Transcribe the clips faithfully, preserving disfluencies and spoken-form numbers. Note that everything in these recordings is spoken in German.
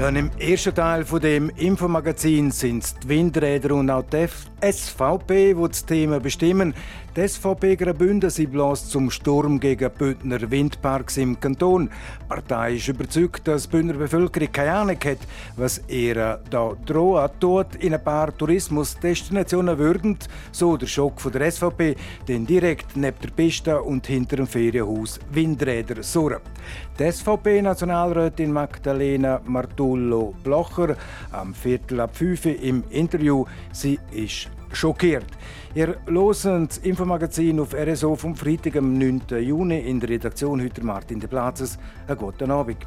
Ja, im ersten Teil von dem Infomagazin sind es die Windräder und auch die S V P, die das Thema bestimmen. Die S V P Graubünden, sie bläst zum Sturm gegen Bündner Windparks im Kanton. Die Partei ist überzeugt, dass die Bündner Bevölkerung keine Ahnung hat, was ihr da droht. Dort in ein paar Tourismusdestinationen würden, so der Schock von der S V P, denn direkt neben der Piste und hinter dem Ferienhaus Windräder surren. Die S V P-Nationalrätin Magdalena Martullo-Blocher am Viertel ab fünf im Interview, sie ist schockiert. Ihr hört das Infomagazin auf R S O vom Freitag, am neunten Juni. In der Redaktion heute Martin De Plazes. Einen guten Abend.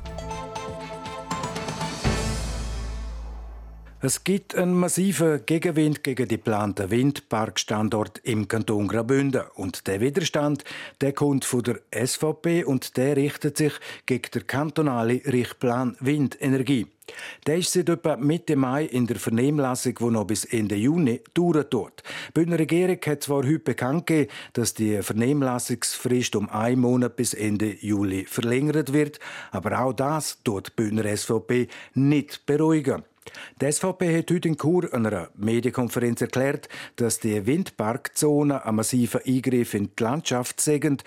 Es gibt einen massiven Gegenwind gegen die geplanten Windparkstandorte im Kanton Graubünden. Und der Widerstand, der kommt von der S V P und der richtet sich gegen den kantonalen Richtplan Windenergie. Der ist seit etwa Mitte Mai in der Vernehmlassung, die noch bis Ende Juni dauern wird. Die Bündner Regierung hat zwar heute bekannt gegeben, dass die Vernehmlassungsfrist um einen Monat bis Ende Juli verlängert wird, aber auch das tut die Bündner S V P nicht beruhigen. Die S V P hat heute in Chur an einer Medienkonferenz erklärt, dass die Windparkzonen einen massiven Eingriff in die Landschaft seien.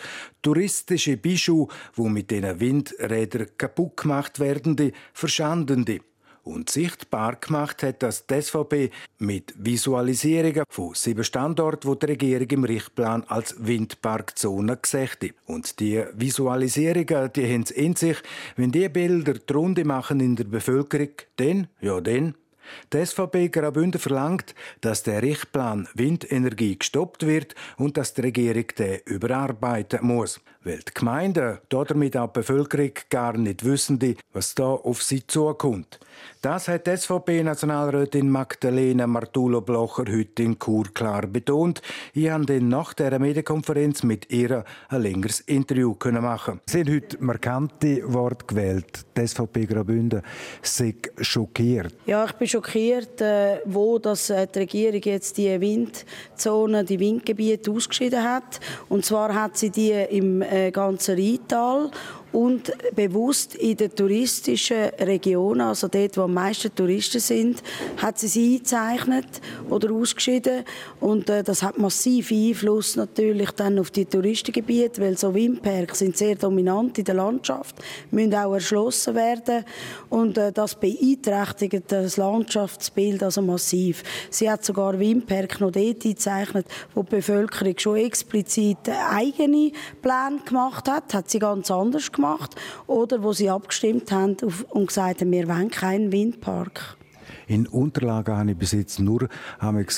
Touristische Bischu, die mit den Windrädern kaputt gemacht werden, verschandende. Und sichtbar gemacht hat das die S V P mit Visualisierungen von sieben Standorten, die die Regierung im Richtplan als Windparkzone gesehen hat. Und diese Visualisierungen, die haben es in sich, wenn diese Bilder die Runde machen in der Bevölkerung, dann, ja dann, die S V P Graubünden verlangt, dass der Richtplan Windenergie gestoppt wird und dass die Regierung den überarbeiten muss. Weil die Gemeinden, damit auch die Bevölkerung, gar nicht wissen, was da auf sie zukommt. Das hat die S V P-Nationalrätin Magdalena Martullo-Blocher heute in Chur klar betont. Ich konnte nach dieser Medienkonferenz mit ihr ein längeres Interview machen. Sie haben heute markante Worte gewählt. Die S V P Graubünden sei schockiert. Ja, ich bin schockiert, wo das die Regierung jetzt die Windzonen, die Windgebiete ausgeschieden hat. Und zwar hat sie die im ganzen Rheintal und bewusst in den touristischen Regionen, also dort, wo am meisten Touristen sind, hat sie sie eingezeichnet oder ausgeschieden. Und äh, das hat massiven Einfluss natürlich dann auf die Touristengebiete, weil so Windparks sind sehr dominant in der Landschaft, müssen auch erschlossen werden. Und äh, das beeinträchtigt das Landschaftsbild also massiv. Sie hat sogar Windparks noch dort eingezeichnet, wo die Bevölkerung schon explizit eigene Pläne gemacht hat, hat sie ganz anders gemacht. Gemacht, oder wo sie abgestimmt haben und gesagt haben, wir wollen keinen Windpark. In Unterlagen habe ich bis jetzt nur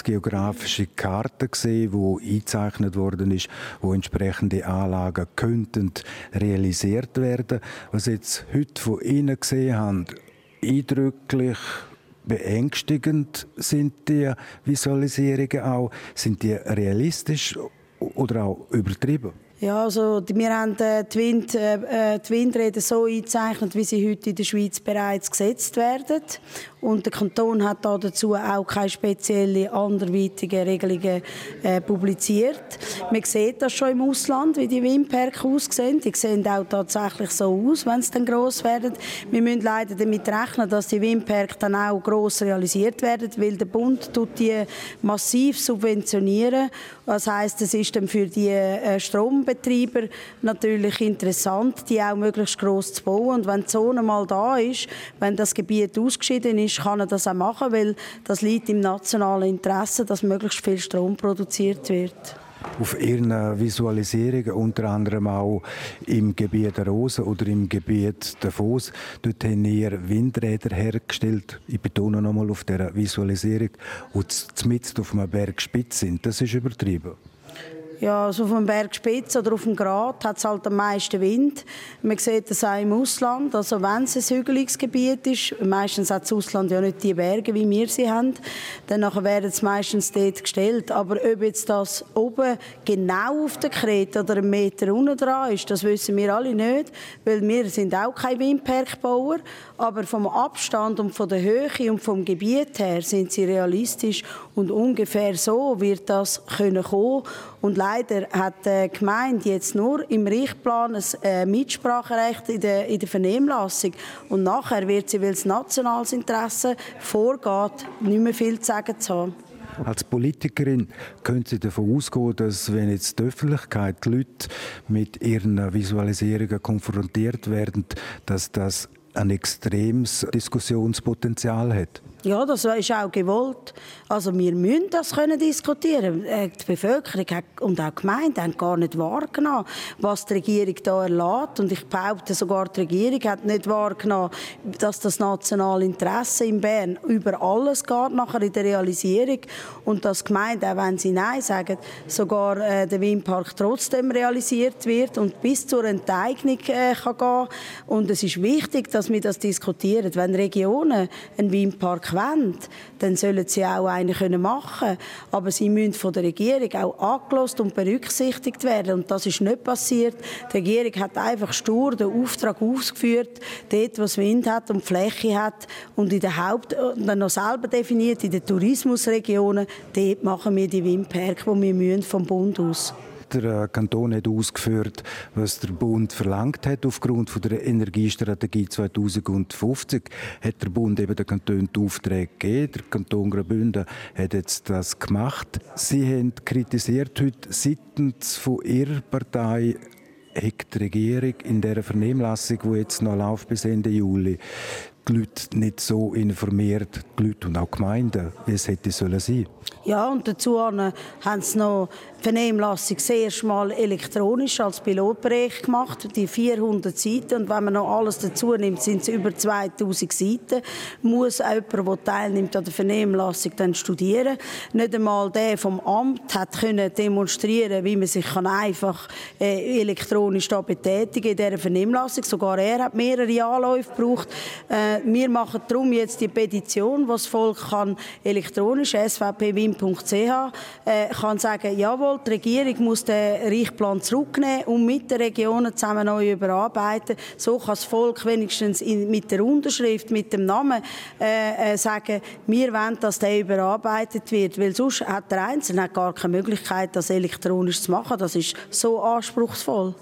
geografische Karten gesehen, die eingezeichnet worden ist, wo entsprechende Anlagen könnten realisiert werden. Was ich jetzt heute von Ihnen gesehen habe, eindrücklich beängstigend sind die Visualisierungen auch. Sind die realistisch oder auch übertrieben? Ja, also wir haben äh, die, Wind, äh, die Windräder so eingezeichnet, wie sie heute in der Schweiz bereits gesetzt werden. Und der Kanton hat dazu auch keine speziellen anderweitigen Regelungen äh, publiziert. Man sieht das schon im Ausland, wie die Windparks aussehen. Die sehen auch tatsächlich so aus, wenn sie dann gross werden. Wir müssen leider damit rechnen, dass die Windparks dann auch gross realisiert werden, weil der Bund tut die massiv subventionieren. Das heisst, es ist dann für die äh, Strombetreiber natürlich interessant, die auch möglichst gross zu bauen. Und wenn die Zone mal da ist, wenn das Gebiet ausgeschieden ist, kann er das auch machen, weil das liegt im nationalen Interesse, dass möglichst viel Strom produziert wird. Auf Ihren Visualisierungen, unter anderem auch im Gebiet der Rosen oder im Gebiet der Foss, dort haben wir Windräder hergestellt, ich betone nochmal auf dieser Visualisierung, und mitten auf einer Bergspitze sind. Das ist übertrieben. Ja, also auf dem Bergspitze oder auf dem Grat hat es halt am meisten Wind. Man sieht das auch im Ausland. Also wenn es ein hügeliges Gebiet ist, meistens hat das Ausland ja nicht die Berge, wie wir sie haben, dann werden es meistens dort gestellt. Aber ob jetzt das oben genau auf der Krete oder einen Meter unten dran ist, das wissen wir alle nicht, weil wir sind auch keine Windparkbauer. Aber vom Abstand und von der Höhe und vom Gebiet her sind sie realistisch und ungefähr so wird das können kommen. Und leider hat die Gemeinde jetzt nur im Richtplan ein Mitspracherecht in der, in der Vernehmlassung. Und nachher wird sie, weil es nationales Interesse vorgeht, nicht mehr viel zu sagen zu haben. Als Politikerin können Sie davon ausgehen, dass, wenn jetzt die Öffentlichkeit, die Leute mit ihren Visualisierungen konfrontiert werden, dass das ein extremes Diskussionspotenzial hat? Ja, das ist auch gewollt. Also wir müssen das können diskutieren. Die Bevölkerung und auch die Gemeinde haben gar nicht wahrgenommen, was die Regierung da erlässt. Und ich behaupte, sogar die Regierung hat nicht wahrgenommen, dass das nationale Interesse in Bern über alles geht nachher in der Realisierung. Und dass die Gemeinde, auch wenn sie Nein sagen, sogar äh, der Windpark trotzdem realisiert wird und bis zur Enteignung äh, kann gehen. Und es ist wichtig, dass wir das diskutieren. Wenn Regionen einen Windpark wollen, dann sollen sie auch einen machen können. Aber sie müssen von der Regierung auch angelost und berücksichtigt werden. Und das ist nicht passiert. Die Regierung hat einfach stur den Auftrag ausgeführt, dort, wo es Wind hat und Fläche hat und in der Haupt- und dann noch selber definiert, in den Tourismusregionen, dort machen wir die Windparks, die wir müssen vom Bund aus. Der Kanton hat ausgeführt, was der Bund verlangt hat aufgrund von der Energiestrategie zwanzig fünfzig. Hat der Bund eben den Kanton die Aufträge gegeben. Der Kanton Graubünden hat jetzt das gemacht. Sie haben kritisiert heute seitens von Ihrer Partei, hat die Regierung in der Vernehmlassung, die jetzt noch läuft bis Ende Juli, die Leute nicht so informiert, die Leute und auch die Gemeinden, wie es hätte sein sollen. Ja, und dazu haben sie noch die Vernehmlassung sehr schmal elektronisch als Pilotprojekt gemacht, die vierhundert Seiten. Und wenn man noch alles dazu nimmt, sind es über zweitausend Seiten. Muss auch jemand, der teilnimmt an der Vernehmlassung, dann studieren. Nicht einmal der vom Amt hat können demonstrieren, wie man sich kann einfach äh, elektronisch da betätigen in dieser Vernehmlassung. Sogar er hat mehrere Anläufe gebraucht. Äh, wir machen darum jetzt die Petition, die das Volk kann elektronisch S V P win punkt c h äh, kann sagen, jawohl, die Regierung muss den Richtplan zurücknehmen und mit den Regionen zusammen neu überarbeiten. So kann das Volk wenigstens in, mit der Unterschrift, mit dem Namen äh, äh, sagen, wir wollen, dass der überarbeitet wird. Weil sonst hat der Einzelne gar keine Möglichkeit, das elektronisch zu machen. Das ist so anspruchsvoll.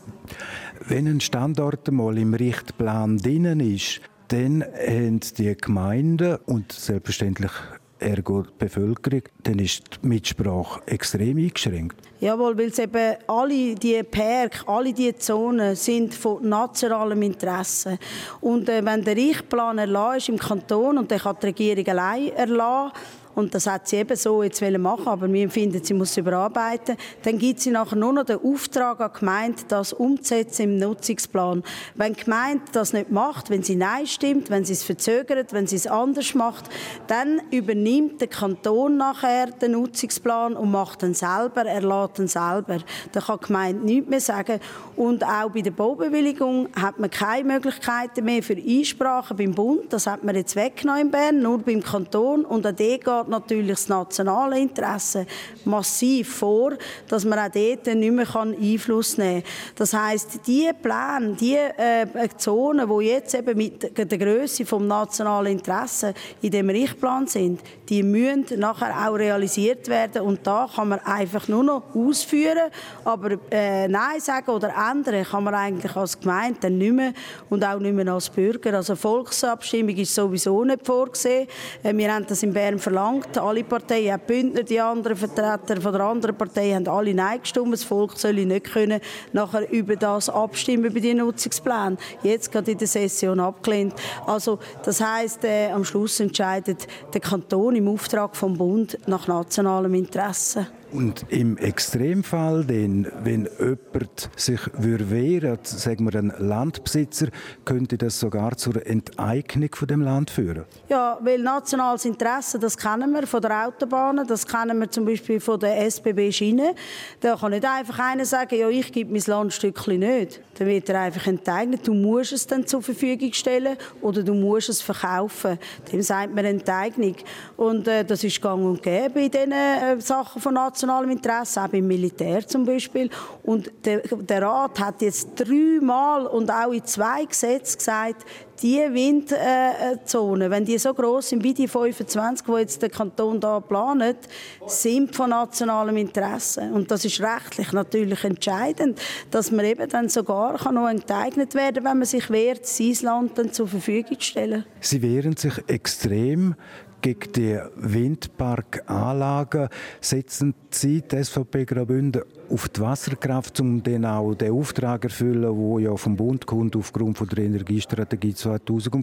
Wenn ein Standort mal im Richtplan drin ist, dann haben die Gemeinden und selbstverständlich ergo die Bevölkerung, dann ist die Mitsprache extrem eingeschränkt. Jawohl, weil eben alle diese Parks, alle diese Zonen sind von nationalem Interesse. Und äh, wenn der Richtplan erlassen ist im Kanton, und dann kann die Regierung allein erlassen, und das hat sie eben so jetzt machen, aber wir empfinden, sie muss überarbeiten. Dann gibt sie nachher nur noch den Auftrag an die Gemeinde, das umzusetzen im Nutzungsplan. Wenn die Gemeinde das nicht macht, wenn sie Nein stimmt, wenn sie es verzögert, wenn sie es anders macht, dann übernimmt der Kanton nachher den Nutzungsplan und macht den selber, erlässt den selber. Da kann die Gemeinde nichts mehr sagen. Und auch bei der Baubewilligung hat man keine Möglichkeiten mehr für Einsprachen beim Bund. Das hat man jetzt weggenommen in Bern, nur beim Kanton. Und an die geht natürlich das nationale Interesse massiv vor, dass man auch dort nicht mehr Einfluss nehmen kann. Das heisst, die Pläne, die äh, Zonen, die jetzt eben mit der Grösse des nationalen Interesses in dem Richtplan sind, die müssen nachher auch realisiert werden. Und da kann man einfach nur noch ausführen, aber äh, Nein sagen oder ändern kann man eigentlich als Gemeinde dann nicht mehr und auch nicht mehr als Bürger. Also Volksabstimmung ist sowieso nicht vorgesehen. Äh, wir haben das in Bern verlangt. Alle Parteien, auch die Bündner, die anderen Vertreter von der anderen Partei, haben alle Nein gestimmt. Das Volk soll nicht können nachher über das abstimmen, bei den Nutzungsplänen. Jetzt gerade in der Session abgelehnt. Also das heisst, äh, am Schluss entscheidet der Kanton im Auftrag vom Bund nach nationalem Interesse. Und im Extremfall, denn, wenn jemand sich wehren, sagen wir ein Landbesitzer, könnte das sogar zur Enteignung von dem Land führen? Ja, weil nationales Interesse, das kennen wir von der Autobahn, das kennen wir zum Beispiel von der S B B-Schiene. Da kann nicht einfach einer sagen, ja, ich gebe mein Landstückchen nicht. Dann wird er einfach enteignet. Du musst es dann zur Verfügung stellen oder du musst es verkaufen. Dem sagt man Enteignung. Und äh, das ist gang und gäbe in diesen äh, Sachen von national Interesse, auch beim Militär zum Beispiel. Und der, der Rat hat jetzt dreimal und auch in zwei Gesetzen gesagt, die Windzonen, wenn die so gross sind wie die fünfundzwanzig, die jetzt der Kanton da planet, sind von nationalem Interesse. Und das ist rechtlich natürlich entscheidend, dass man eben dann sogar kann noch enteignet werden, wenn man sich wehrt, sein Land dann zur Verfügung zu stellen. Sie wehren sich extrem gegen die Windparkanlagen. Setzen Sie die S V P Graubünden auf die Wasserkraft, um dann auch den Auftrag zu erfüllen, der ja vom Bund kommt aufgrund von der Energiestrategie zwanzig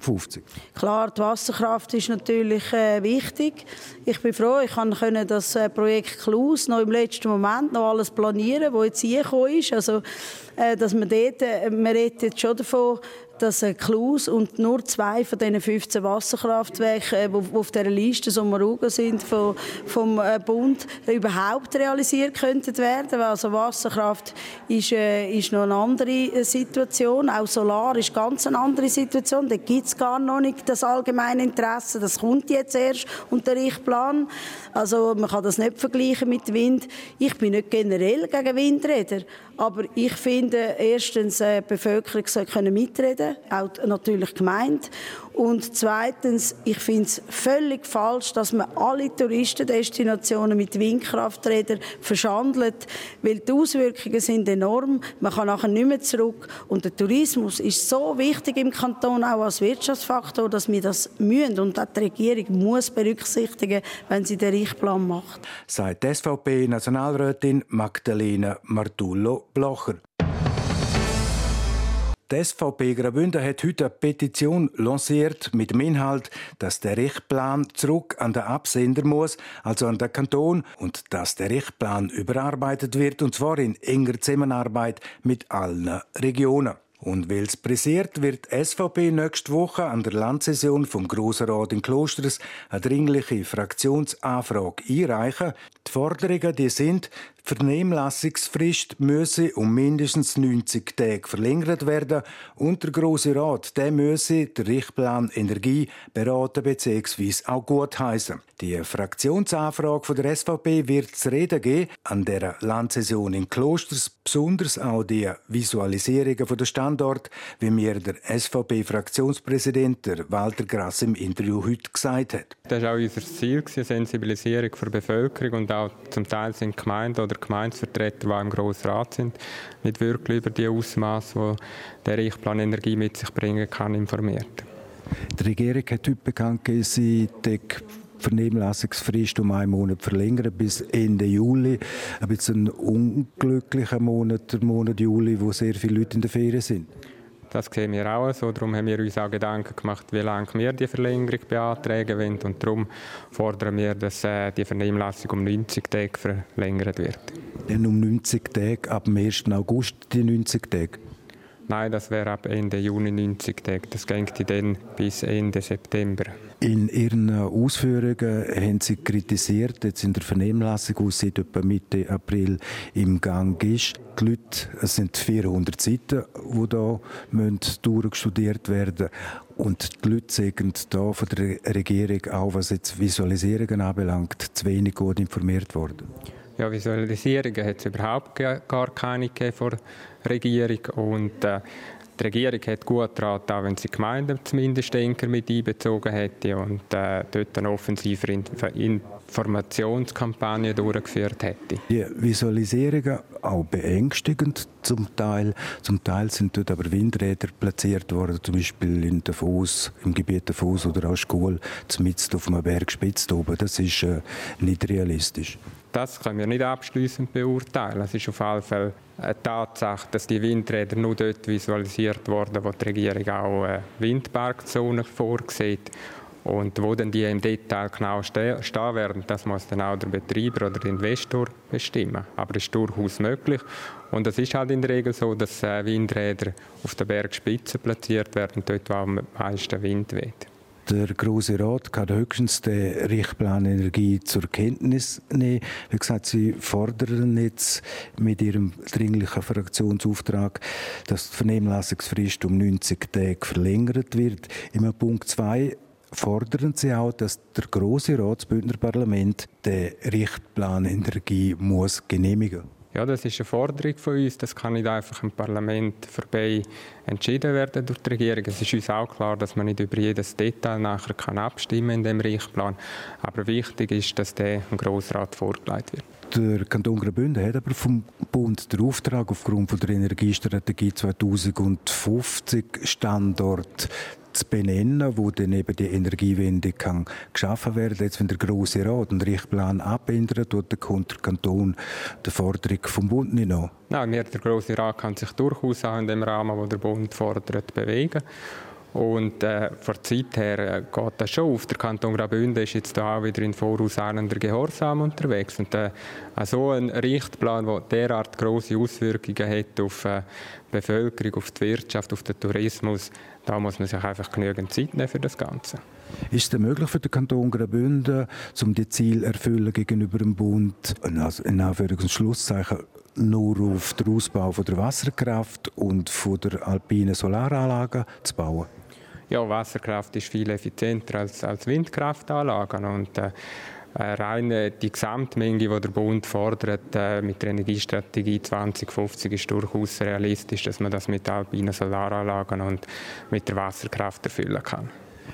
fünfzig? Klar, die Wasserkraft ist natürlich äh, wichtig. Ich bin froh, ich konnte das Projekt Klaus noch im letzten Moment noch alles planieren, das jetzt hingekommen ist. Also, äh, dass man dort, äh, man redet jetzt schon davon, dass Klaus und nur zwei von diesen fünfzehn Wasserkraftwerken, die auf dieser Liste Sommaruga sind, vom Bund überhaupt realisiert könnten werden. Also Wasserkraft ist, ist noch eine andere Situation. Auch Solar ist ganz eine andere Situation. Da gibt es gar noch nicht das allgemeine Interesse. Das kommt jetzt erst unter den Richtplan. Also man kann das nicht vergleichen mit Wind. Ich bin nicht generell gegen Windräder. Aber ich finde, erstens, die Bevölkerung soll mitreden können, auch natürlich gemeint. Und zweitens, ich finde es völlig falsch, dass man alle Touristendestinationen mit Windkrafträdern verschandelt, weil die Auswirkungen sind enorm. Man kann nachher nicht mehr zurück. Und der Tourismus ist so wichtig im Kanton, auch als Wirtschaftsfaktor, dass wir das müssen. Und auch die Regierung muss berücksichtigen, wenn sie den Richtplan macht. Sagt die S V P-Nationalrätin Magdalena Martullo-Blocher. Die S V P Graubünden hat heute eine Petition lanciert mit dem Inhalt, dass der Richtplan zurück an den Absender muss, also an den Kanton, und dass der Richtplan überarbeitet wird, und zwar in enger Zusammenarbeit mit allen Regionen. Und weil es pressiert, wird die S V P nächste Woche an der Landsession vom Grossen Rat in Klosters eine dringliche Fraktionsanfrage einreichen. Die Forderungen die sind, die Vernehmlassungsfrist müsse um mindestens neunzig Tage verlängert werden und der Grosse Rat der müsse den Richtplan Energie beraten bzw. auch gutheissen. Die Fraktionsanfrage von der S V P wird zu reden geben. An dieser Landsession in Klosters besonders auch die Visualisierungen der Standorte, wie mir der S V P-Fraktionspräsident Walter Grass im Interview heute gesagt hat. Das war auch unser Ziel, die Sensibilisierung der Bevölkerung, und auch zum Teil sind Gemeinden oder Gemeindevertreter, die im Grossen Rat sind, nicht wirklich über die Ausmaße, die der Richtplan Energie mit sich bringen kann, informiert. Die Regierung hat heute bekannt gegeben, sie die Vernehmlassungsfrist um einen Monat verlängern bis Ende Juli. Ein bisschen ein unglücklicher Monat, der Monat Juli, wo sehr viele Leute in der Ferien sind. Das sehen wir auch so. Darum haben wir uns auch Gedanken gemacht, wie lange wir die Verlängerung beantragen wollen. Und darum fordern wir, dass die Vernehmlassung um neunzig Tage verlängert wird. Denn um neunzig Tage, ab dem ersten August die neunzig Tage? Nein, das wäre ab Ende Juni neunzig Tage. Das ginge dann bis Ende September. In Ihren Ausführungen haben Sie kritisiert, jetzt in der Vernehmlassung, die seit etwa Mitte April im Gang ist. Die Leute, es sind vierhundert Seiten, die hier durchstudiert werden müssen. Und die Leute sagen hier von der Regierung, auch was jetzt Visualisierungen anbelangt, zu wenig gut informiert worden. Ja, Visualisierungen hat es überhaupt gar keine von der Regierung. Und, äh, die Regierung hat gut geraten, auch wenn sie Gemeinden zumindest stärker mit einbezogen hätte und äh, dort eine offensivere Informationskampagne durchgeführt hätte. Die Visualisierungen auch beängstigend zum Teil. Zum Teil sind dort aber Windräder platziert worden, zum Beispiel in Davos, im Gebiet Davos oder auch Schule, mitten auf einem Berg spitz oben. Das ist äh, nicht realistisch. Das können wir nicht abschliessend beurteilen. Es ist auf alle Fälle eine Tatsache, dass die Windräder nur dort visualisiert wurden, wo die Regierung auch Windparkzonen vorsieht. Und wo dann die im Detail genau stehen werden, das muss dann auch der Betreiber oder der Investor bestimmen. Aber es ist durchaus möglich. Und es ist halt in der Regel so, dass Windräder auf der Bergspitze platziert werden, dort, wo am meisten Wind weht. Der Grosse Rat kann höchstens den Richtplan Energie zur Kenntnis nehmen. Wie gesagt, Sie fordern jetzt mit Ihrem dringlichen Fraktionsauftrag, dass die Vernehmlassungsfrist um neunzig Tage verlängert wird. Im Punkt zwei fordern Sie auch, dass der Grosse Rat, das Bündner Parlament, den Richtplan Energie muss genehmigen muss. Ja, das ist eine Forderung von uns. Das kann nicht einfach im Parlament vorbei entschieden werden durch die Regierung. Es ist uns auch klar, dass man nicht über jedes Detail nachher kann abstimmen in dem Richtplan. Aber wichtig ist, dass der im Grossrat vorgelegt wird. Der Kanton Graubünden hat aber vom Bund den Auftrag, aufgrund von der Energiestrategie zweitausendfünfzig Standort zu benennen, wo dann eben die Energiewende kann geschaffen werden kann. Jetzt, wenn der Grosse Rat den Richtplan abändert, dann kommt der Kanton der Forderung vom Bund nicht an. Nein, der Grosse Rat kann sich durchaus auch in dem Rahmen, den der Bund fordert, bewegen. Und äh, von der Zeit her äh, geht das schon auf. Der Kanton Graubünden ist jetzt da auch wieder in vorauseilender Gehorsam unterwegs. Und äh, so ein Richtplan, der derart grosse Auswirkungen hat auf äh, die Bevölkerung, auf die Wirtschaft, auf den Tourismus, da muss man sich einfach genügend Zeit nehmen für das Ganze. Ist es denn möglich für den Kanton Graubünden, um die Ziele erfüllen gegenüber dem Bund, also in Anführungs- und Schlusszeichen, nur auf den Ausbau von der Wasserkraft und von der alpinen Solaranlagen zu bauen? Ja, Wasserkraft ist viel effizienter als, als Windkraftanlagen. Und äh, rein die Gesamtmenge, die der Bund fordert, äh, mit der Energiestrategie zweitausendfünfzig, ist durchaus realistisch, dass man das mit alpinen Solaranlagen und mit der Wasserkraft erfüllen kann.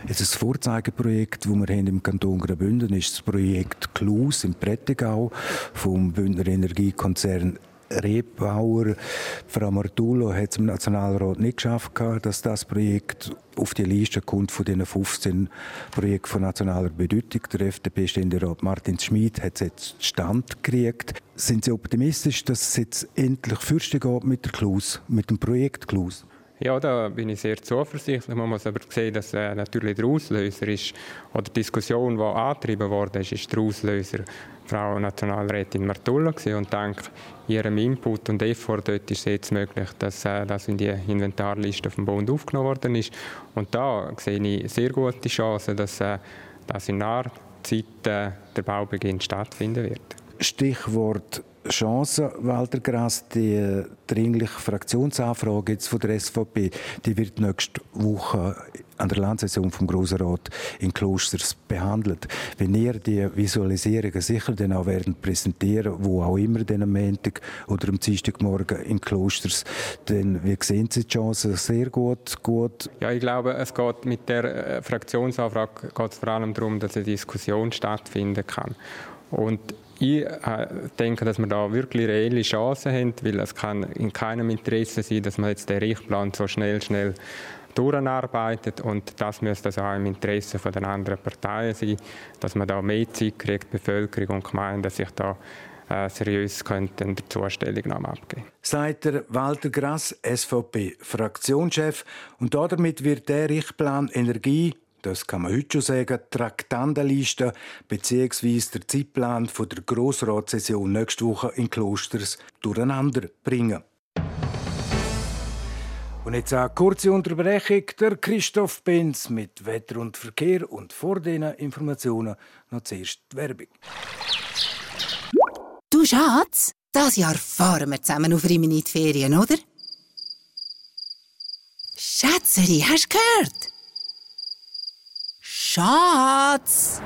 Jetzt das Vorzeigeprojekt, das wir haben im Kanton Graubünden haben, ist das Projekt Klaus im Prätigau vom Bündner Energiekonzern Rebauer. Frau Martullo hat es im Nationalrat nicht geschafft, dass das Projekt auf die Liste kommt von den fünfzehn Projekten von nationaler Bedeutung. Der F D P-Ständerat Martins Schmid hat es jetzt zustande gekriegt. Sind Sie optimistisch, dass es jetzt endlich Fürste geht mit der Klaus, mit dem Projekt Klaus? Ja, da bin ich sehr zuversichtlich. Man muss aber sehen, dass äh, natürlich der Auslöser ist, oder die Diskussion, die angetrieben wurde, ist, ist der Auslöser Frau Nationalrätin Martullo gewesen. Und dank ihrem Input und Effort dort ist es jetzt möglich, dass äh, das in die Inventarliste vom Bund aufgenommen worden ist. Und da sehe ich sehr gute Chancen, dass äh, das in naher Zeit äh, der Baubeginn stattfinden wird. Stichwort Chancen, Walter Grass, die dringliche Fraktionsanfrage jetzt von der S V P, die wird nächste Woche an der Landessession vom Grossen Rat in Klosters behandelt. Wenn ihr die Visualisierungen sicher dann auch werden präsentieren, wo auch immer dann am Montag oder am Dienstagmorgen in Klosters, dann wie sehen Sie die Chancen? Sehr gut, gut. Ja, ich glaube, es geht mit der Fraktionsanfrage geht es vor allem darum, dass eine Diskussion stattfinden kann. Und ich denke, dass wir da wirklich reelle Chancen haben, weil es kann in keinem Interesse sein, dass man jetzt den Richtplan so schnell, schnell durcharbeitet. Und das müsste also auch im Interesse der anderen Parteien sein, dass man da mehr Zeit kriegt, Bevölkerung und Gemeinden sich da äh, seriös könnten der Zustellungnahme abgeben. Sagt der Walter Grass, S V P-Fraktionschef. Und damit wird der Richtplan Energie, das kann man heute schon sagen, die Traktandenliste bzw. der Zeitplan von der Grossratssession nächste Woche in Klosters durcheinander bringen. Und jetzt eine kurze Unterbrechung. Der Christoph Benz mit Wetter und Verkehr und vor diesen Informationen noch zuerst die Werbung. Du Schatz, das Jahr fahren wir zusammen auf Rimini in die Ferien, oder? Schätzeri, hast du gehört? Schatz!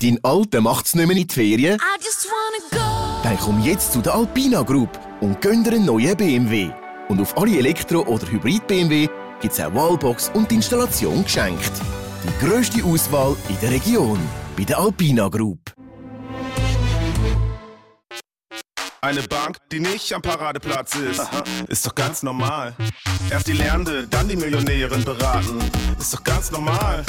Dein Alter macht's nicht mehr in die Ferien? I just wanna go. Dann komm jetzt zu der Alpina Group und gönn dir einen neuen B M W. Und auf alle Elektro- oder Hybrid-B M W gibt's auch Wallbox und Installation geschenkt. Die grösste Auswahl in der Region bei der Alpina Group. Eine Bank, die nicht am Paradeplatz ist, aha, ist doch ganz normal. Erst die Lernende, dann die Millionärin beraten, ist doch ganz normal.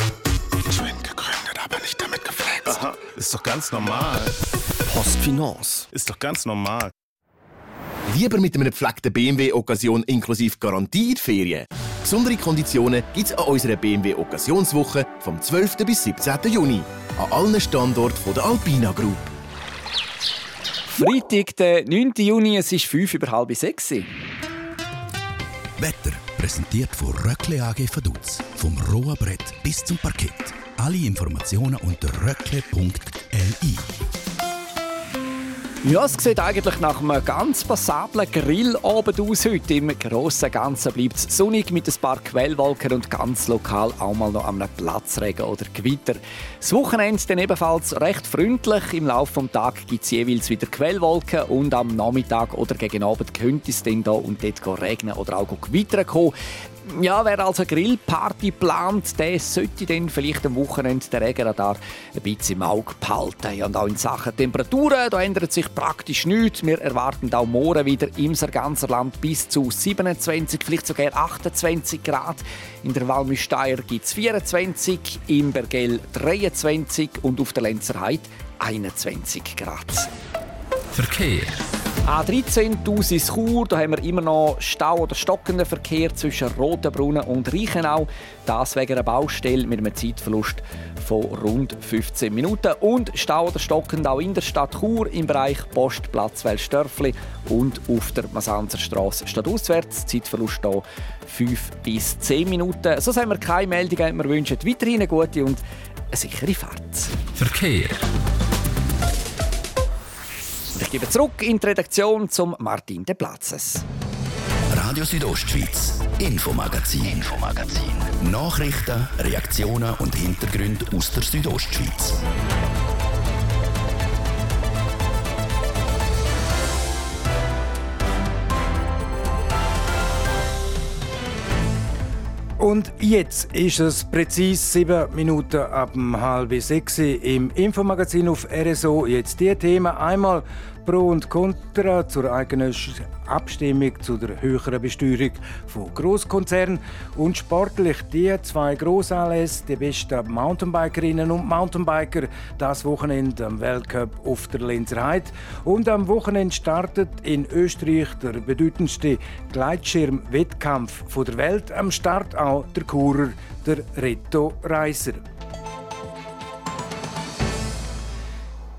Ich bin gegründet, aber nicht damit geflext. Aha, ist doch ganz normal. Postfinance ist doch ganz normal. Lieber mit einem gepflegten B M W-Occasion inklusive Garantieferien. Besondere Konditionen gibt es an unserer B M W-Occasionswoche vom zwölften bis siebzehnten Juni. An allen Standorten der Alpina Group. Freitag, der neunten Juni, es ist fünf über halb sechs. Wetter präsentiert von Röckle A G Vaduz. Vom rohen Brett bis zum Parkett. Alle Informationen unter röckle punkt l i. Ja, es sieht eigentlich nach einem ganz passablen Grillabend aus heute. Im Grossen und Ganzen bleibt es sonnig mit ein paar Quellwolken und ganz lokal auch mal noch an einem Platzregen oder Gewitter. Das Wochenende dann ebenfalls recht freundlich. Im Laufe des Tages gibt es jeweils wieder Quellwolken und am Nachmittag oder gegen Abend könnte es dann da und dort regnen oder auch Gewitter kommen. Ja, wer also eine Grillparty plant, der sollte dann vielleicht am Wochenende den Regenradar ein bisschen im Auge behalten. Ja, und auch in Sachen Temperaturen, da ändert sich praktisch nichts. Wir erwarten auch morgen wieder im ganzen Land bis zu siebenundzwanzig, vielleicht sogar achtundzwanzig Grad. In der Walmüsteier gibt es vierundzwanzig, im Bergell dreiundzwanzig und auf der Lenzerheide einundzwanzig Grad. Verkehr. A dreizehn aus in Chur, da haben wir immer noch Stau- oder stockenden Verkehr zwischen Rotenbrunnen und Reichenau. Das wegen einer Baustelle mit einem Zeitverlust von rund fünfzehn Minuten. Und Stau- oder stockend auch in der Stadt Chur im Bereich Postplatz Wellstörfli und auf der Masanzer Strasse stadtauswärts. Zeitverlust hier fünf bis zehn Minuten. Sonst haben wir keine Meldungen. Wir wünschen weiterhin eine gute und eine sichere Fahrt. Verkehr. Und ich gebe zurück in die Redaktion zum Martin De Plazes. Radio Südostschweiz, Infomagazin. Infomagazin. Nachrichten, Reaktionen und Hintergründe aus der Südostschweiz. Und jetzt ist es präzise sieben Minuten ab halb sechs im Infomagazin auf R S O. Jetzt die Themen einmal Pro und Contra zur eigenen Abstimmung zu der höheren Besteuerung von Grosskonzernen und sportlich die zwei Grossanlässe, die besten Mountainbikerinnen und Mountainbiker das Wochenende am Weltcup auf der Lenzerheide. Und am Wochenende startet in Österreich der bedeutendste Gleitschirmwettkampf der Welt, am Start auch der Churer, der Reto Reiser.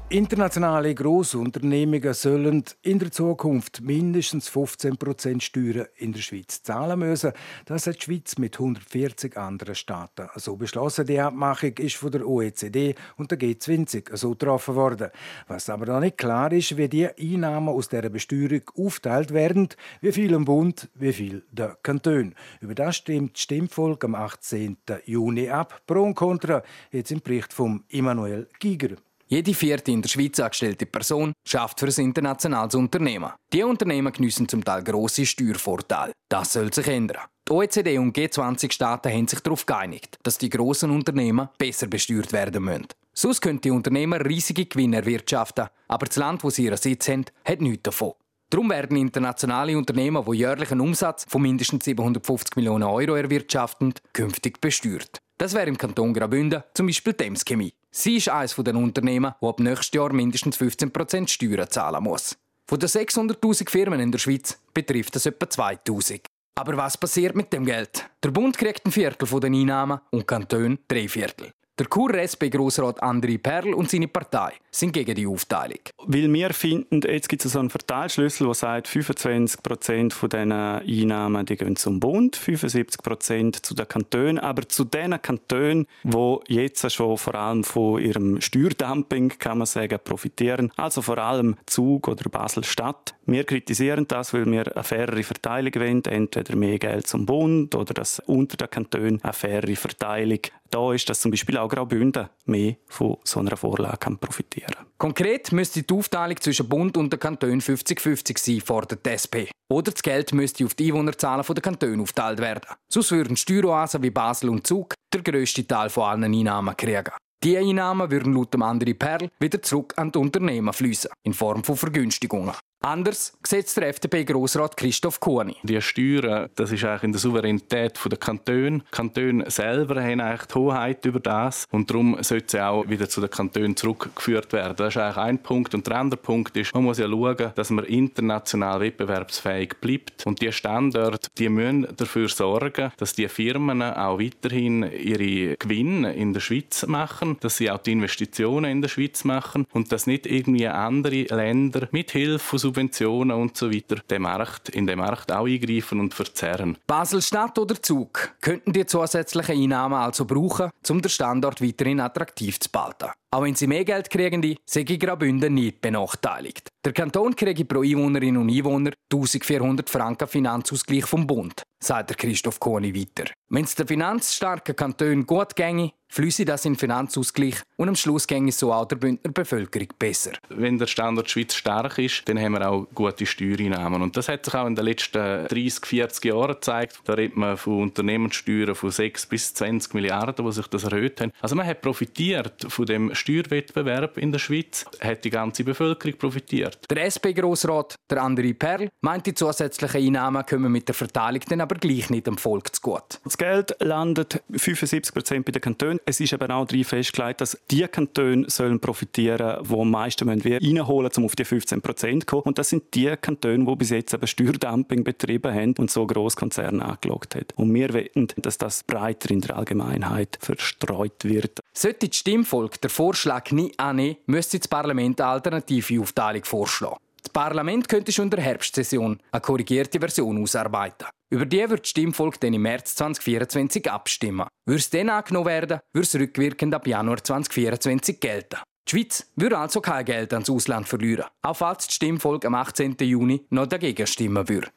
Internationale Grossunternehmungen sollen in der Zukunft mindestens fünfzehn Prozent Steuern in der Schweiz zahlen müssen. Das hat die Schweiz mit hundertvierzig anderen Staaten so beschlossen. Die Abmachung ist von der O E C D und der G zwanzig so getroffen worden. Was aber noch nicht klar ist, wie die Einnahmen aus dieser Besteuerung aufgeteilt werden, wie viel im Bund, wie viel der Kanton. Über das stimmt die Stimmvolk am achtzehnten Juni ab. Pro und Contra, jetzt im Bericht von Emanuel Giger. Jede vierte in der Schweiz angestellte Person arbeitet für ein internationales Unternehmen. Diese Unternehmen geniessen zum Teil grosse Steuervorteile. Das soll sich ändern. Die O E C D und G zwanzig Staaten haben sich darauf geeinigt, dass die grossen Unternehmen besser besteuert werden müssen. Sonst können die Unternehmen riesige Gewinne erwirtschaften, aber das Land, wo sie ihren Sitz haben, hat nichts davon. Darum werden internationale Unternehmen, die jährlich einen Umsatz von mindestens siebenhundertfünfzig Millionen Euro erwirtschaften, künftig besteuert. Das wäre im Kanton Graubünden zum Beispiel die Ems Chemie. Sie ist eines der Unternehmen, das ab nächstes Jahr mindestens fünfzehn Prozent Steuern zahlen muss. Von den sechshunderttausend Firmen in der Schweiz betrifft das etwa zweitausend. Aber was passiert mit dem Geld? Der Bund kriegt ein Viertel von den Einnahmen und die Kantone drei Viertel. Der Kur-S P-Grossrat Andri Perl und seine Partei sind gegen die Aufteilung. Weil wir finden, jetzt gibt es so einen Verteilschlüssel, der sagt, fünfundzwanzig Prozent von diesen Einnahmen die gehen zum Bund, fünfundsiebzig Prozent zu den Kantonen. Aber zu den Kantonen, die jetzt schon vor allem von ihrem Steuerdumping, kann man sagen, profitieren, also vor allem Zug oder Basel-Stadt. Wir kritisieren das, weil wir eine fairere Verteilung wollen, entweder mehr Geld zum Bund oder dass unter den Kantonen eine fairere Verteilung. Da ist das zum Beispiel auch Graubünden mehr von so einer Vorlage profitieren kann. Konkret müsste die Aufteilung zwischen Bund und den Kantonen fünfzig fünfzig sein, fordert die S P. Oder das Geld müsste auf die Einwohnerzahlen der Kantone aufteilt werden. Sonst würden Steueroasen wie Basel und Zug den grössten Teil von allen Einnahmen kriegen. Diese Einnahmen würden laut dem Andri Perl wieder zurück an die Unternehmen fließen in Form von Vergünstigungen. Anders sieht der F D P-Grossrat Christoph Kohni. Die Steuern, das ist eigentlich in der Souveränität der Kantone. Die Kantone selber haben eigentlich die Hoheit über das. Und darum sollte sie auch wieder zu den Kantonen zurückgeführt werden. Das ist eigentlich ein Punkt. Und der andere Punkt ist, man muss ja schauen, dass man international wettbewerbsfähig bleibt. Und die Standorte, die müssen dafür sorgen, dass die Firmen auch weiterhin ihre Gewinne in der Schweiz machen, dass sie auch die Investitionen in der Schweiz machen und dass nicht irgendwie andere Länder mit Hilfe von Subventionen und so weiter den Markt, in den Markt auch eingreifen und verzerren. Basel-Stadt oder Zug könnten die zusätzlichen Einnahmen also brauchen, um den Standort weiterhin attraktiv zu behalten. Auch wenn sie mehr Geld kriegen, sind Graubünden nicht benachteiligt. Der Kanton kriege pro Einwohnerin und Einwohner eintausendvierhundert Franken Finanzausgleich vom Bund, sagt Christoph Kohni weiter. Wenn es den finanzstarken Kantonen gut ginge, flüsse das in den Finanzausgleich und am Schluss ginge so auch der Bündner Bevölkerung besser. Wenn der Standort Schweiz stark ist, dann haben wir auch gute Steuereinnahmen. Und das hat sich auch in den letzten dreissig, vierzig Jahren gezeigt. Da redet man von Unternehmenssteuern von sechs bis zwanzig Milliarden, die sich das erhöht haben. Also man hat profitiert von dem Steuerwettbewerb in der Schweiz, hat die ganze Bevölkerung profitiert. Der S P-Grossrat, der Andri Perl, meint, die zusätzlichen Einnahmen kommen mit der Verteilung dann aber gleich nicht dem Volk zugute. Das Geld landet fünfundsiebzig Prozent bei den Kantonen. Es ist aber auch drin festgelegt, dass die Kantone sollen profitieren, die am meisten reinholen müssen, um auf die fünfzehn Prozent zu kommen. Und das sind die Kantone, die bis jetzt aber Steuerdumping betrieben haben und so Grosskonzerne angelockt haben. Und wir wollen, dass das breiter in der Allgemeinheit verstreut wird. Sollte das Stimmvolk der Vorschlag nicht annehmen, müsste das Parlament eine alternative Aufteilung vorschlagen. Das Parlament könnte schon in der Herbstsession eine korrigierte Version ausarbeiten. Über die wird das Stimmvolk dann im März zweitausendvierundzwanzig abstimmen. Würde es dann angenommen werden, würde es rückwirkend ab Januar zweitausendvierundzwanzig gelten. Die Schweiz würde also kein Geld ans Ausland verlieren, auch falls das Stimmvolk am achtzehnten Juni noch dagegen stimmen würde.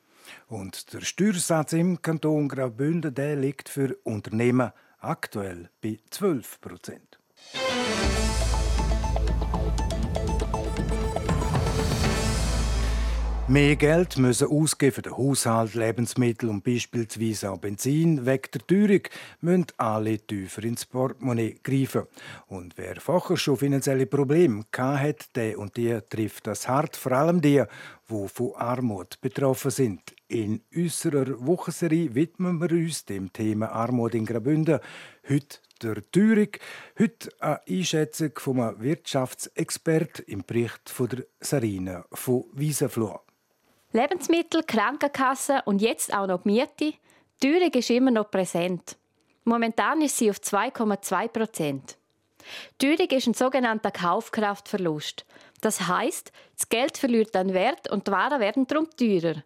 Und der Steuersatz im Kanton Graubünden, der liegt für Unternehmen aktuell bei zwölf Prozent. Mehr Geld müssen ausgeben für den Haushalt, Lebensmittel und beispielsweise auch Benzin. Wegen der Teuerung müssen alle tiefer ins Portemonnaie greifen. Und wer vorher schon finanzielle Probleme hatte, der und die trifft das hart. Vor allem die, die von Armut betroffen sind. In unserer Wochenserie widmen wir uns dem Thema Armut in Graubünden. Heute der Teuerung. Heute eine Einschätzung von einem Wirtschaftsexperten im Bericht von der Sarina von Wiesenfloh. Lebensmittel, Krankenkasse und jetzt auch noch die Miete. Die Teuerung ist immer noch präsent. Momentan ist sie auf zwei Komma zwei Prozent. Die Teuerung ist ein sogenannter Kaufkraftverlust. Das heisst, das Geld verliert an Wert und die Waren werden darum teurer.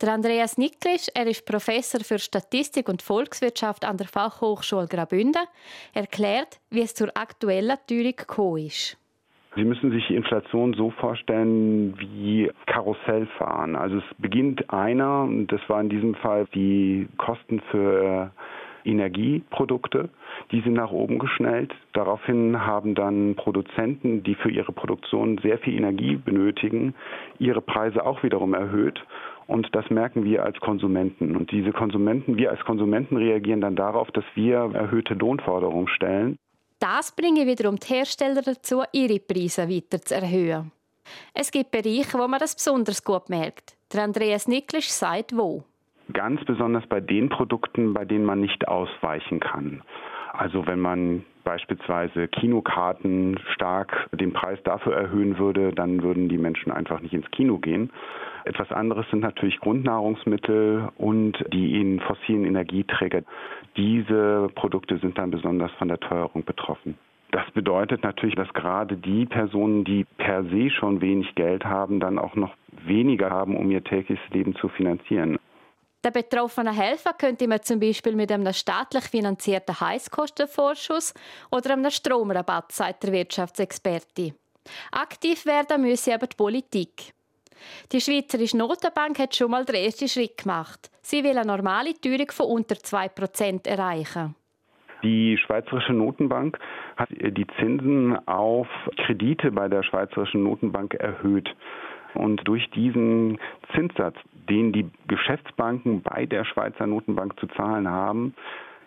Der Andreas Nicklisch, er ist Professor für Statistik und Volkswirtschaft an der Fachhochschule Graubünden, erklärt, wie es zur aktuellen Teuerung gekommen ist. Sie müssen sich die Inflation so vorstellen wie Karussell fahren. Also es beginnt einer, und das war in diesem Fall die Kosten für Energieprodukte, die sind nach oben geschnellt. Daraufhin haben dann Produzenten, die für ihre Produktion sehr viel Energie benötigen, ihre Preise auch wiederum erhöht. Und das merken wir als Konsumenten. Und diese Konsumenten, wir als Konsumenten reagieren dann darauf, dass wir erhöhte Lohnforderungen stellen. Das bringt wiederum die Hersteller dazu, ihre Preise weiter zu erhöhen. Es gibt Bereiche, wo man das besonders gut merkt. Der Andreas Nicklisch sagt wo. Ganz besonders bei den Produkten, bei denen man nicht ausweichen kann. Also wenn man beispielsweise Kinokarten stark den Preis dafür erhöhen würde, dann würden die Menschen einfach nicht ins Kino gehen. Etwas anderes sind natürlich Grundnahrungsmittel und die in fossilen Energieträger. Diese Produkte sind dann besonders von der Teuerung betroffen. Das bedeutet natürlich, dass gerade die Personen, die per se schon wenig Geld haben, dann auch noch weniger haben, um ihr tägliches Leben zu finanzieren. Den betroffenen Helfer könnte man zum Beispiel mit einem staatlich finanzierten Heizkostenvorschuss oder einem Stromrabatt, sagt der Wirtschaftsexperte. Aktiv werden müsse aber die Politik. Die Schweizerische Notenbank hat schon mal den ersten Schritt gemacht. Sie will eine normale Teuerung von unter zwei Prozent erreichen. Die Schweizerische Notenbank hat die Zinsen auf Kredite bei der Schweizerischen Notenbank erhöht. Und durch diesen Zinssatz, den die Geschäftsbanken bei der Schweizer Notenbank zu zahlen haben,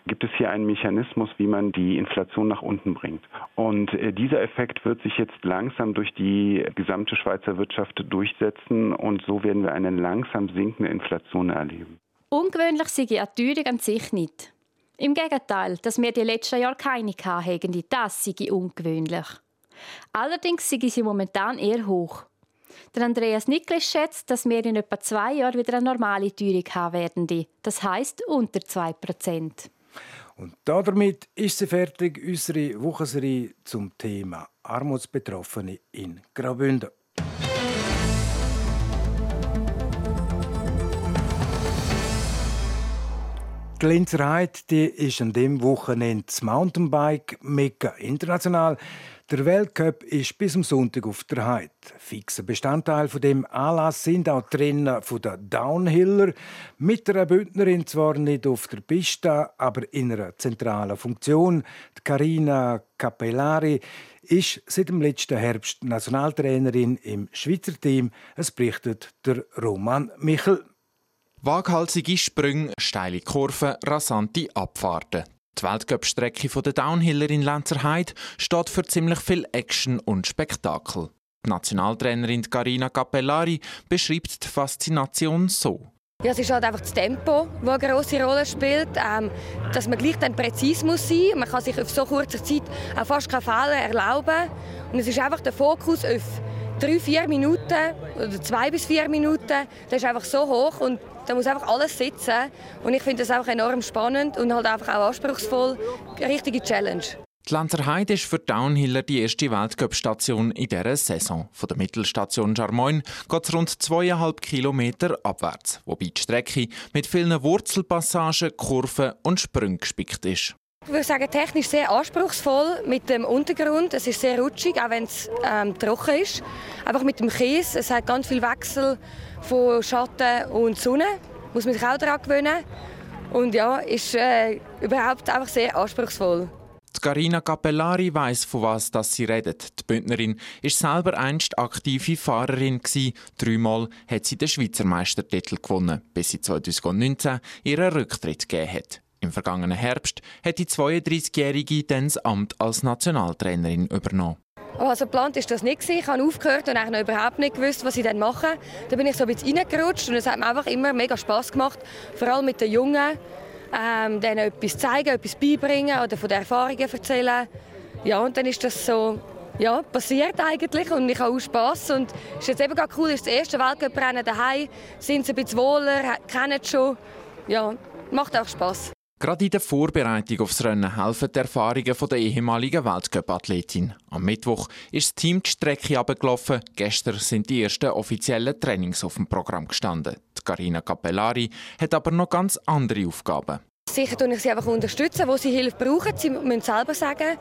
gibt es hier einen Mechanismus, wie man die Inflation nach unten bringt. Und dieser Effekt wird sich jetzt langsam durch die gesamte Schweizer Wirtschaft durchsetzen und so werden wir eine langsam sinkende Inflation erleben. Ungewöhnlich sei die Erteuerung an sich nicht. Im Gegenteil, dass wir die letzten Jahre keine hatten, das sei ungewöhnlich. Allerdings sei sie momentan eher hoch. Der Andreas Nicklisch schätzt, dass wir in etwa zwei Jahren wieder eine normale Teuerung haben werden. Das heisst unter zwei Prozent. Und damit ist sie fertig, unsere Wochenserie zum Thema Armutsbetroffene in Graubünden. Die Lenzerheide, die ist an diesem Wochenende das Mountainbike-Mekka international. Der Weltcup ist bis am Sonntag auf der Heide. Fixer Bestandteil von dem Anlass sind auch die Rennen der Downhiller. Mit der Bündnerin zwar nicht auf der Piste, aber in einer zentralen Funktion. Die Carina Capellari ist seit dem letzten Herbst Nationaltrainerin im Schweizer Team. Es berichtet der Roman Michel. Waghalsige Sprünge, steile Kurven, rasante Abfahrten. Die Weltcup-Strecke der Downhiller in Lenzerheide steht für ziemlich viel Action und Spektakel. Die Nationaltrainerin Carina Capellari beschreibt die Faszination so. Ja, es ist halt einfach das Tempo, das eine grosse Rolle spielt, ähm, dass man gleich dann präzise muss sein. Man kann sich auf so kurzer Zeit auch fast keine Fehler erlauben. Und es ist einfach der Fokus auf drei, vier Minuten oder zwei bis vier Minuten, das ist einfach so hoch und da muss einfach alles sitzen. Und ich finde das einfach enorm spannend und halt einfach auch anspruchsvoll. Eine richtige Challenge. Die Lenzerheide ist für die Downhiller die erste Weltcup-Station in dieser Saison. Von der Mittelstation Charmoine geht es rund zweieinhalb Kilometer abwärts, wobei die Strecke mit vielen Wurzelpassagen, Kurven und Sprüngen gespickt ist. Ich würde sagen, technisch sehr anspruchsvoll mit dem Untergrund. Es ist sehr rutschig, auch wenn es ähm, trocken ist. Einfach mit dem Kies. Es hat ganz viel Wechsel von Schatten und Sonne. Muss man sich auch daran gewöhnen. Und ja, ist äh, überhaupt einfach sehr anspruchsvoll. Die Carina Capellari weiss, von was das sie redet. Die Bündnerin war selber einst aktive Fahrerin. Dreimal hat sie den Schweizer Meistertitel gewonnen, bis sie zweitausendneunzehn ihren Rücktritt gegeben hat. Im vergangenen Herbst hat die zweiunddreißigjährige dann das Amt als Nationaltrainerin übernommen. Also geplant war das nicht. Ich habe aufgehört und eigentlich noch überhaupt nicht gewusst, was ich dann mache. Da bin ich so ein bisschen reingerutscht und es hat mir einfach immer mega Spass gemacht. Vor allem mit den Jungen, ähm, denen etwas zeigen, etwas beibringen oder von den Erfahrungen erzählen. Ja, und dann ist das so ja, passiert eigentlich und ich habe auch Spass. Und es ist jetzt eben gerade cool, es ist das erste Weltcup-Rennen daheim. Sind sie ein bisschen wohler, kennen es schon. Ja, macht auch Spass. Gerade in der Vorbereitung aufs Rennen helfen die Erfahrungen der ehemaligen Weltcup-Athletin. Am Mittwoch ist das Team die Strecke runtergelaufen. Gestern sind die ersten offiziellen Trainings auf dem Programm gestanden. Die Carina Capellari hat aber noch ganz andere Aufgaben. Sicher unterstütze ich sie einfach, unterstützen, wo sie Hilfe brauchen. Sie müssen selber sagen,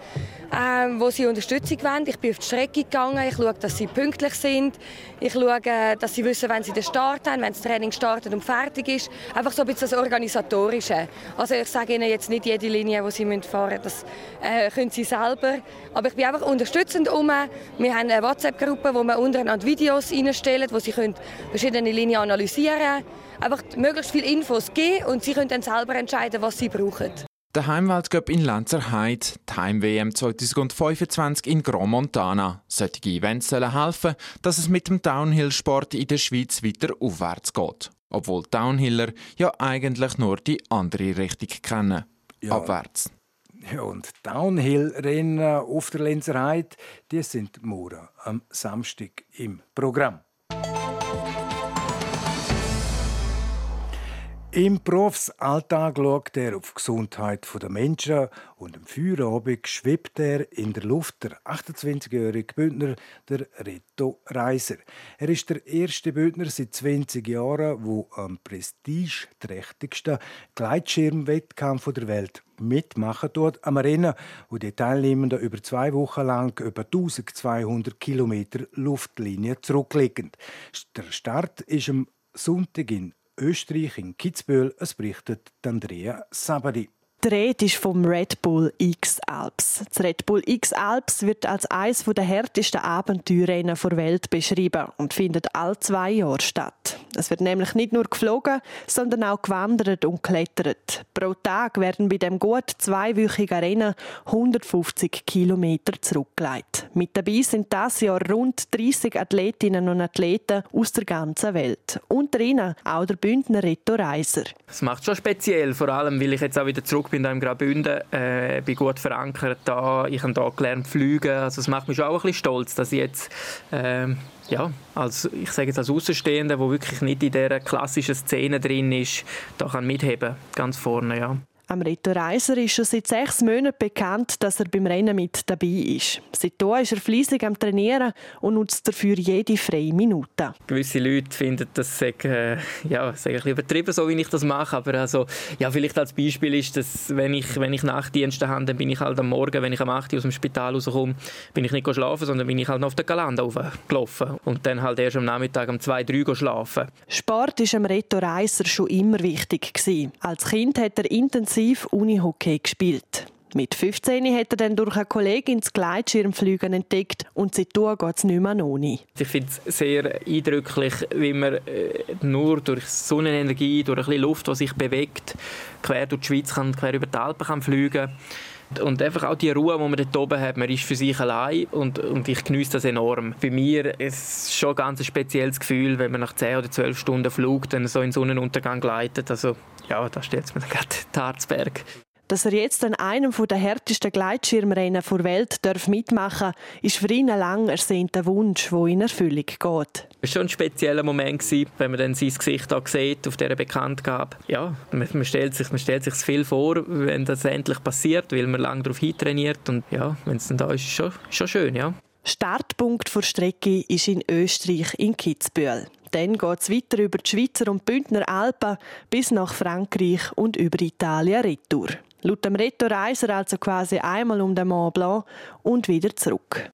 äh, wo sie Unterstützung wollen. Ich bin auf die Strecke gegangen, ich schaue, dass sie pünktlich sind. Ich schaue, dass sie wissen, wenn sie den Start haben, wenn das Training startet und fertig ist. Einfach so ein bisschen das Organisatorische. Also ich sage ihnen jetzt nicht jede Linie, die sie fahren müssen, das äh, können sie selber. Aber ich bin einfach unterstützend herum. Wir haben eine WhatsApp-Gruppe, wo wir untereinander Videos reinstellen, wo sie können verschiedene Linien analysieren können. Einfach möglichst viele Infos geben und sie können dann selber entscheiden, was sie brauchen. Der Heimweltcup in Lenzerheide, die Heim-W M zweitausendfünfundzwanzig in Grand Montana. Solche Events sollen helfen, dass es mit dem Downhill-Sport in der Schweiz weiter aufwärts geht. Obwohl Downhiller ja eigentlich nur die andere Richtung kennen. Ja. Abwärts. Ja, und Downhill-Rennen auf der Lenzerheide, die sind morgen am Samstag im Programm. Im Berufsalltag schaut er auf die Gesundheit der Menschen und am Feierabend schwebt er in der Luft, der achtundzwanzigjährige Bündner, der Reto Reiser. Er ist der erste Bündner seit zwanzig Jahren, der am prestigeträchtigsten Gleitschirmwettkampf der Welt mitmachen tut, am Rennen, wo die Teilnehmenden über zwei Wochen lang über eintausendzweihundert Kilometer Luftlinie zurücklegen. Der Start ist am Sonntag in Österreich, in Kitzbühel. Es berichtet Andrea Sabadi. Die Rede ist vom Red Bull X-Alps. Das Red Bull X-Alps wird als eines der härtesten Abenteuerrennen der Welt beschrieben und findet alle zwei Jahre statt. Es wird nämlich nicht nur geflogen, sondern auch gewandert und geklettert. Pro Tag werden bei dem gut zweiwöchigen Rennen hundertfünfzig Kilometer zurückgelegt. Mit dabei sind dieses Jahr rund dreissig Athletinnen und Athleten aus der ganzen Welt. Unter ihnen auch der Bündner Reto Reiser. Das macht schon speziell, vor allem weil ich jetzt auch wieder zurück bin. Ich bin hier in Graubünden, äh, bin gut verankert da. Ich habe hier gelernt fliegen. Also es macht mich schon auch ein bisschen stolz, dass ich jetzt äh, ja, als, ich sage jetzt als Außenstehender, der wirklich nicht in dieser klassischen Szene drin ist, da kann mitheben, ganz vorne, ja. Am Reto Reiser ist schon seit sechs Monaten bekannt, dass er beim Rennen mit dabei ist. Seitdem ist er fleissig am Trainieren und nutzt dafür jede freie Minute. Gewisse Leute finden das sehr, äh, ja, sehr ein bisschen übertrieben, so wie ich das mache. Aber also, ja, vielleicht als Beispiel ist, dass wenn ich, wenn ich Nachtdienste habe, dann bin ich halt am Morgen, wenn ich am acht Uhr aus dem Spital rauskomme, bin ich nicht schlafen, sondern bin ich halt noch auf den Galant gelaufen. Und dann halt erst am Nachmittag um zwei, drei Uhr schlafen. Sport war am Reto Reiser schon immer wichtig gewesen. Als Kind hat er intensiv Unihockey gespielt. Mit fünfzehn hat er dann durch eine Kollegin das Gleitschirmfliegen entdeckt und seitdem geht es nicht mehr ohne. Ich finde es sehr eindrücklich, wie man nur durch Sonnenenergie, durch ein bisschen Luft, die sich bewegt, quer durch die Schweiz, kann, quer über die Alpen kann fliegen kann. Und einfach auch die Ruhe, die man dort oben hat. Man ist für sich allein und, und ich geniesse das enorm. Bei mir ist es schon ganz ein ganz spezielles Gefühl, wenn man nach zehn oder zwölf Stunden Flug dann so in den Sonnenuntergang gleitet. Also ja, da stellt es mir gerade den Harzberg. Dass er jetzt an einem der härtesten Gleitschirmrennen der Welt mitmachen darf, ist für ihn ein lang ersehnter Wunsch, der in Erfüllung geht. Es war schon ein spezieller Moment, wenn man dann sein Gesicht da sieht, auf dieser Bekanntgabe. Ja, man, man stellt sich man stellt sich viel vor, wenn das endlich passiert, weil man lange darauf hintrainiert. Und ja, wenn es dann da ist, ist schon, schon schön, ja. Startpunkt der Strecke ist in Österreich, in Kitzbühel. Dann geht es weiter über die Schweizer und Bündner Alpen bis nach Frankreich und über Italien retour. Laut dem Reto Reiser also quasi einmal um den Mont Blanc und wieder zurück.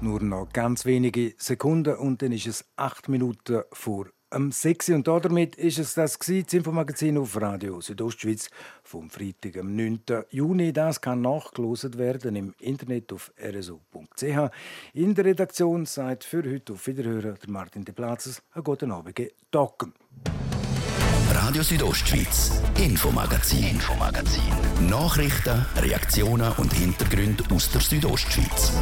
Nur noch ganz wenige Sekunden und dann ist es acht Minuten vor am sechs Uhr. Und damit war es das Infomagazin auf Radio Südostschweiz vom Freitag, am neunten Juni. Das kann nachgelesen werden im Internet auf r s o punkt c h. In der Redaktion sagt für heute auf Wiederhören der Martin De Plazes. Einen guten Abend, Docken. Radio Südostschweiz, Infomagazin. Infomagazin. Nachrichten, Reaktionen und Hintergründe aus der Südostschweiz.